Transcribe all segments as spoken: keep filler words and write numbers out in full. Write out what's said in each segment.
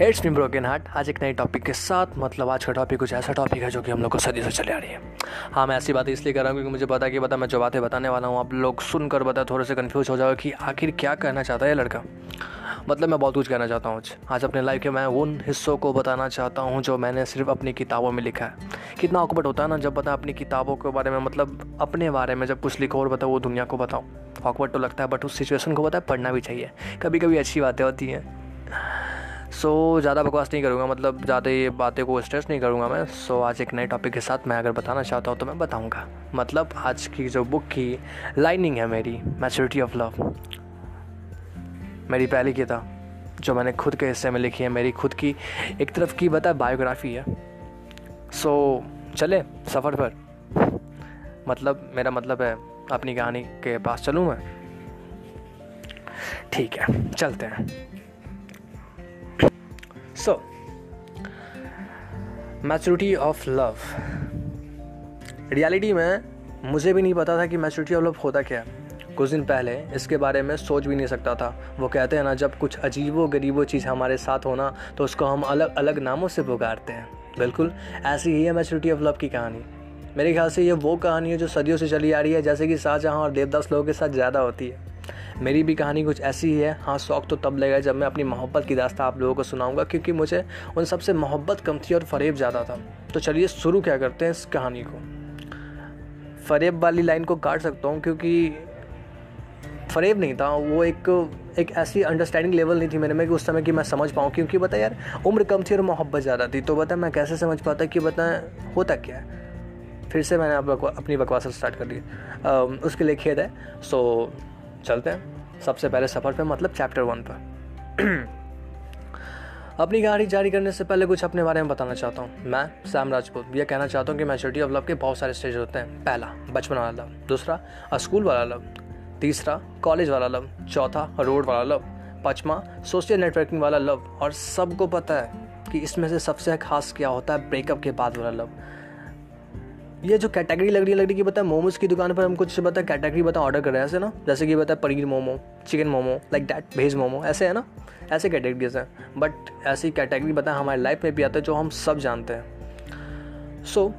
It's been broken heart. आज एक नए टॉपिक के साथ, मतलब आज का टॉपिक कुछ ऐसा टॉपिक है जो कि हम लोग को सदी से चले आ रही है। हाँ, मैं ऐसी बातें इसलिए कर रहा हूँ क्योंकि मुझे पता कि पता मैं जो बातें बताने वाला हूँ आप लोग सुनकर पता थोड़े से कन्फ्यूज हो जाओ कि आखिर क्या कहना चाहता है ये लड़का। मतलब मैं बहुत कुछ कहना चाहता हूँ आज आज अपने लाइफ के मैं उन हिस्सों को बताना चाहता हूँ जो मैंने सिर्फ अपनी किताबों में लिखा है। कितना ऑकवर्ड होता है ना जब पता अपनी किताबों के बारे में, मतलब अपने बारे में जब कुछ लिखो और बताओ वो दुनिया को बताओ। ऑकवर्ड तो लगता है बट उस सिचुएशन को पता है पढ़ना भी चाहिए, कभी कभी अच्छी बातें होती हैं। सो so, ज़्यादा बकवास नहीं करूँगा, मतलब ज़्यादा ये बातें को स्ट्रेस नहीं करूँगा मैं। सो so, आज एक नए टॉपिक के साथ मैं अगर बताना चाहता हूँ तो मैं बताऊँगा। मतलब आज की जो बुक की लाइनिंग है मेरी, मैच्योरिटी ऑफ लव, मेरी पहली किताब जो मैंने खुद के हिस्से में लिखी है, मेरी खुद की एक तरफ की बता बायोग्राफी है। सो चले सफ़र पर, मतलब मेरा मतलब है अपनी कहानी के पास चलूँ मैं। ठीक है, चलते हैं। So maturity of love, reality में मुझे भी नहीं पता था कि मैच्योरिटी ऑफ लव होता क्या है। कुछ दिन पहले इसके बारे में सोच भी नहीं सकता था। वो कहते हैं ना, जब कुछ अजीबो गरीबो चीज़ हमारे साथ होना तो उसको हम अलग अलग नामों से पुकारते हैं। बिल्कुल ऐसी ही है मैच्योरिटी ऑफ लव की कहानी। मेरे ख्याल से ये वो कहानी है जो सदियों से चली आ रही है, जैसे कि शाहजहाँ और देवदास लोगों के साथ ज़्यादा होती है। मेरी भी कहानी कुछ ऐसी ही है। हाँ, शौक तो तब लगा जब मैं अपनी मोहब्बत की दास्तां आप लोगों को सुनाऊंगा, क्योंकि मुझे उन सबसे मोहब्बत कम थी और फरेब ज़्यादा था। तो चलिए शुरू क्या करते हैं इस कहानी को। फरेब वाली लाइन को काट सकता हूँ क्योंकि फरेब नहीं था वो, एक एक ऐसी अंडरस्टैंडिंग लेवल नहीं थी मेरे में कि उस समय कि मैं समझ पाऊँ, क्योंकि बता यार उम्र कम थी और मोहब्बत ज़्यादा थी। तो बता मैं कैसे समझ पाता कि बता होता क्या है। फिर से मैंने आप अपनी बकवास स्टार्ट कर दी, उसके लिए खेद है। सो चलते हैं सबसे पहले सफ़र पे, मतलब चैप्टर वन पर। अपनी गाड़ी जारी करने से पहले कुछ अपने बारे में बताना चाहता हूँ। मैं साई राजपूत यह कहना चाहता हूँ कि मैच्योरिटी ऑफ लव के बहुत सारे स्टेज होते हैं। पहला बचपन वाला लव, दूसरा स्कूल वाला लव, तीसरा कॉलेज वाला लव, चौथा रोड वाला लव, पाँचवा सोशल नेटवर्किंग वाला लव। और सबको पता है कि इसमें से सबसे खास क्या होता है, ब्रेकअप के बाद वाला लव। ये जो कैटेगरी लग रही है लग रही कि बता मोमोज की दुकान पर हम कुछ बता कैटेगरी बता ऑर्डर कर रहे हैं ऐसे ना, जैसे कि बता paneer momo, chicken momo, like that, veg momo, ऐसे है ना, ऐसे कैटेगरीज हैं। बट ऐसी कैटेगरी बता हमारी लाइफ में भी आते हैं जो हम सब जानते हैं। सो so,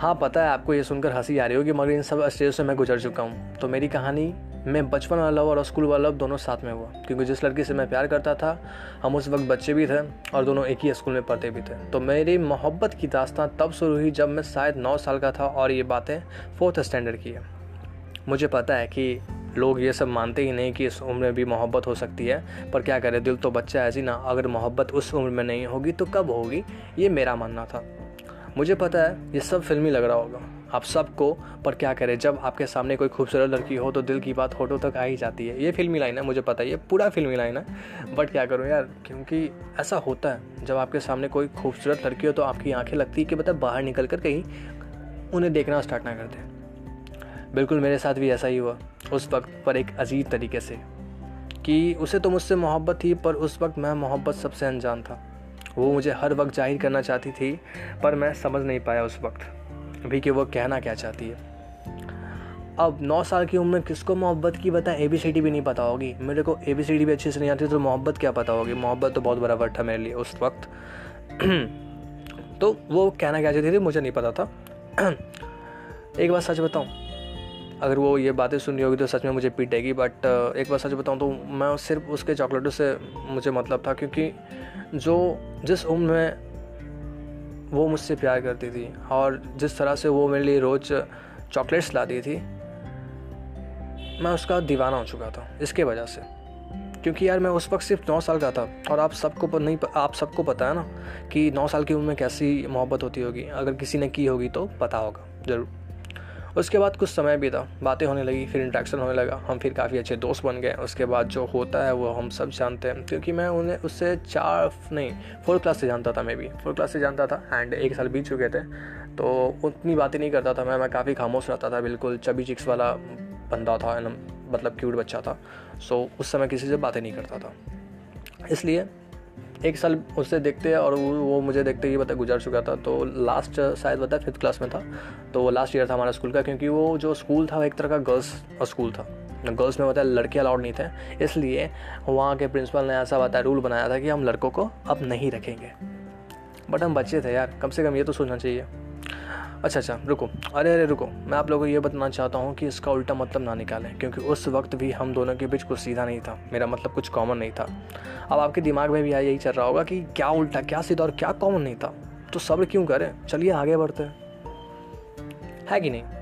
हाँ, पता है आपको ये सुनकर हंसी आ रही होगी मगर इन सब स्टेज से मैं गुजर चुका हूँ। तो मेरी कहानी में बचपन वाला लव और स्कूल वाला लव दोनों साथ में हुआ, क्योंकि जिस लड़की से मैं प्यार करता था हम उस वक्त बच्चे भी थे और दोनों एक ही स्कूल में पढ़ते भी थे। तो मेरी मोहब्बत की दास्तां तब शुरू हुई जब मैं शायद नौ साल का था और ये बातें फोर्थ स्टैंडर्ड की है। मुझे पता है कि लोग ये सब मानते ही नहीं कि इस उम्र में भी मोहब्बत हो सकती है, पर क्या करें, दिल तो बच्चा ऐसी ना। अगर मोहब्बत उस उम्र में नहीं होगी तो कब होगी, ये मेरा मानना था। मुझे पता है ये सब फिल्मी लग रहा होगा आप सबको, पर क्या करें जब आपके सामने कोई खूबसूरत लड़की हो तो दिल की बात होठों तक आ ही जाती है। ये फिल्मी लाइन है, मुझे पता है ये पूरा फिल्मी लाइन है, बट क्या करूँ यार, क्योंकि ऐसा होता है जब आपके सामने कोई खूबसूरत लड़की हो तो आपकी आंखें लगती है कि मतलब बाहर निकल कर कहीं उन्हें देखना स्टार्ट ना कर दें। बिल्कुल मेरे साथ भी ऐसा ही हुआ उस वक्त, पर एक अजीब तरीके से कि उसे तो मुझसे मोहब्बत थी पर उस वक्त मैं मोहब्बत सबसे अनजान था। वो मुझे हर वक्त जाहिर करना चाहती थी पर मैं समझ नहीं पाया उस वक्त भी कि वो कहना क्या चाहती है। अब नौ साल की उम्र में किसको मोहब्बत की बता ए बी सी डी भी नहीं पता होगी। मेरे को ए बी सी डी भी अच्छे से नहीं आती तो मोहब्बत क्या पता होगी। मोहब्बत तो बहुत बड़ा वर्ड था मेरे लिए उस वक्त। तो वो कहना क्या चाहती थी मुझे नहीं पता था। एक बार सच बताऊँ, अगर वो ये बातें सुन रही होगी तो सच में मुझे पीटेगी, बट एक बार सच बताऊँ तो मैं सिर्फ उसके चॉकलेटों से मुझे मतलब था, क्योंकि जो जिस उम्र में वो मुझसे प्यार करती थी और जिस तरह से वो मेरे लिए रोज़ चॉकलेट्स लाती थी मैं उसका दीवाना हो चुका था इसके वजह से। क्योंकि यार मैं उस वक्त सिर्फ नौ साल का था और आप सबको नहीं आप सबको पता है ना कि नौ साल की उम्र में कैसी मोहब्बत होती होगी। अगर किसी ने की होगी तो पता होगा ज़रूर। उसके बाद कुछ समय भी था, बातें होने लगी, फिर इंटरेक्शन होने लगा, हम फिर काफ़ी अच्छे दोस्त बन गए। उसके बाद जो होता है वो हम सब जानते हैं, क्योंकि मैं उन्हें उससे चार नहीं फोर्थ क्लास से जानता था मैं भी फोर्थ क्लास से जानता था एंड एक साल बीत चुके थे। तो उतनी बातें नहीं करता था मैं मैं काफ़ी खामोश रहता था, बिल्कुल चबी चिक्स वाला बंदा था, मतलब क्यूट बच्चा था। सो उस समय किसी से बातें नहीं करता था, इसलिए एक साल उससे देखते हैं और वो मुझे देखते ही बता गुजर चुका था। तो लास्ट शायद बता फिफ्थ क्लास में था, तो लास्ट ईयर था हमारा स्कूल का, क्योंकि वो जो स्कूल था एक तरह का गर्ल्स स्कूल था। गर्ल्स में होता है लड़के अलाउड नहीं थे, इसलिए वहाँ के प्रिंसिपल ने ऐसा बताया, रूल बनाया था कि हम लड़कों को अब नहीं रखेंगे। बट हम बच्चे थे यार, कम से कम ये तो सोचना चाहिए। अच्छा अच्छा रुको, अरे अरे रुको, मैं आप लोगों को ये बताना चाहता हूँ कि इसका उल्टा मतलब ना निकालें, क्योंकि उस वक्त भी हम दोनों के बीच कुछ सीधा नहीं था, मेरा मतलब कुछ कॉमन नहीं था। अब आपके दिमाग में भी यही चल रहा होगा कि क्या उल्टा, क्या सीधा और क्या कॉमन नहीं था, तो सब्र क्यों करें, चलिए आगे बढ़ते हैं, है कि नहीं।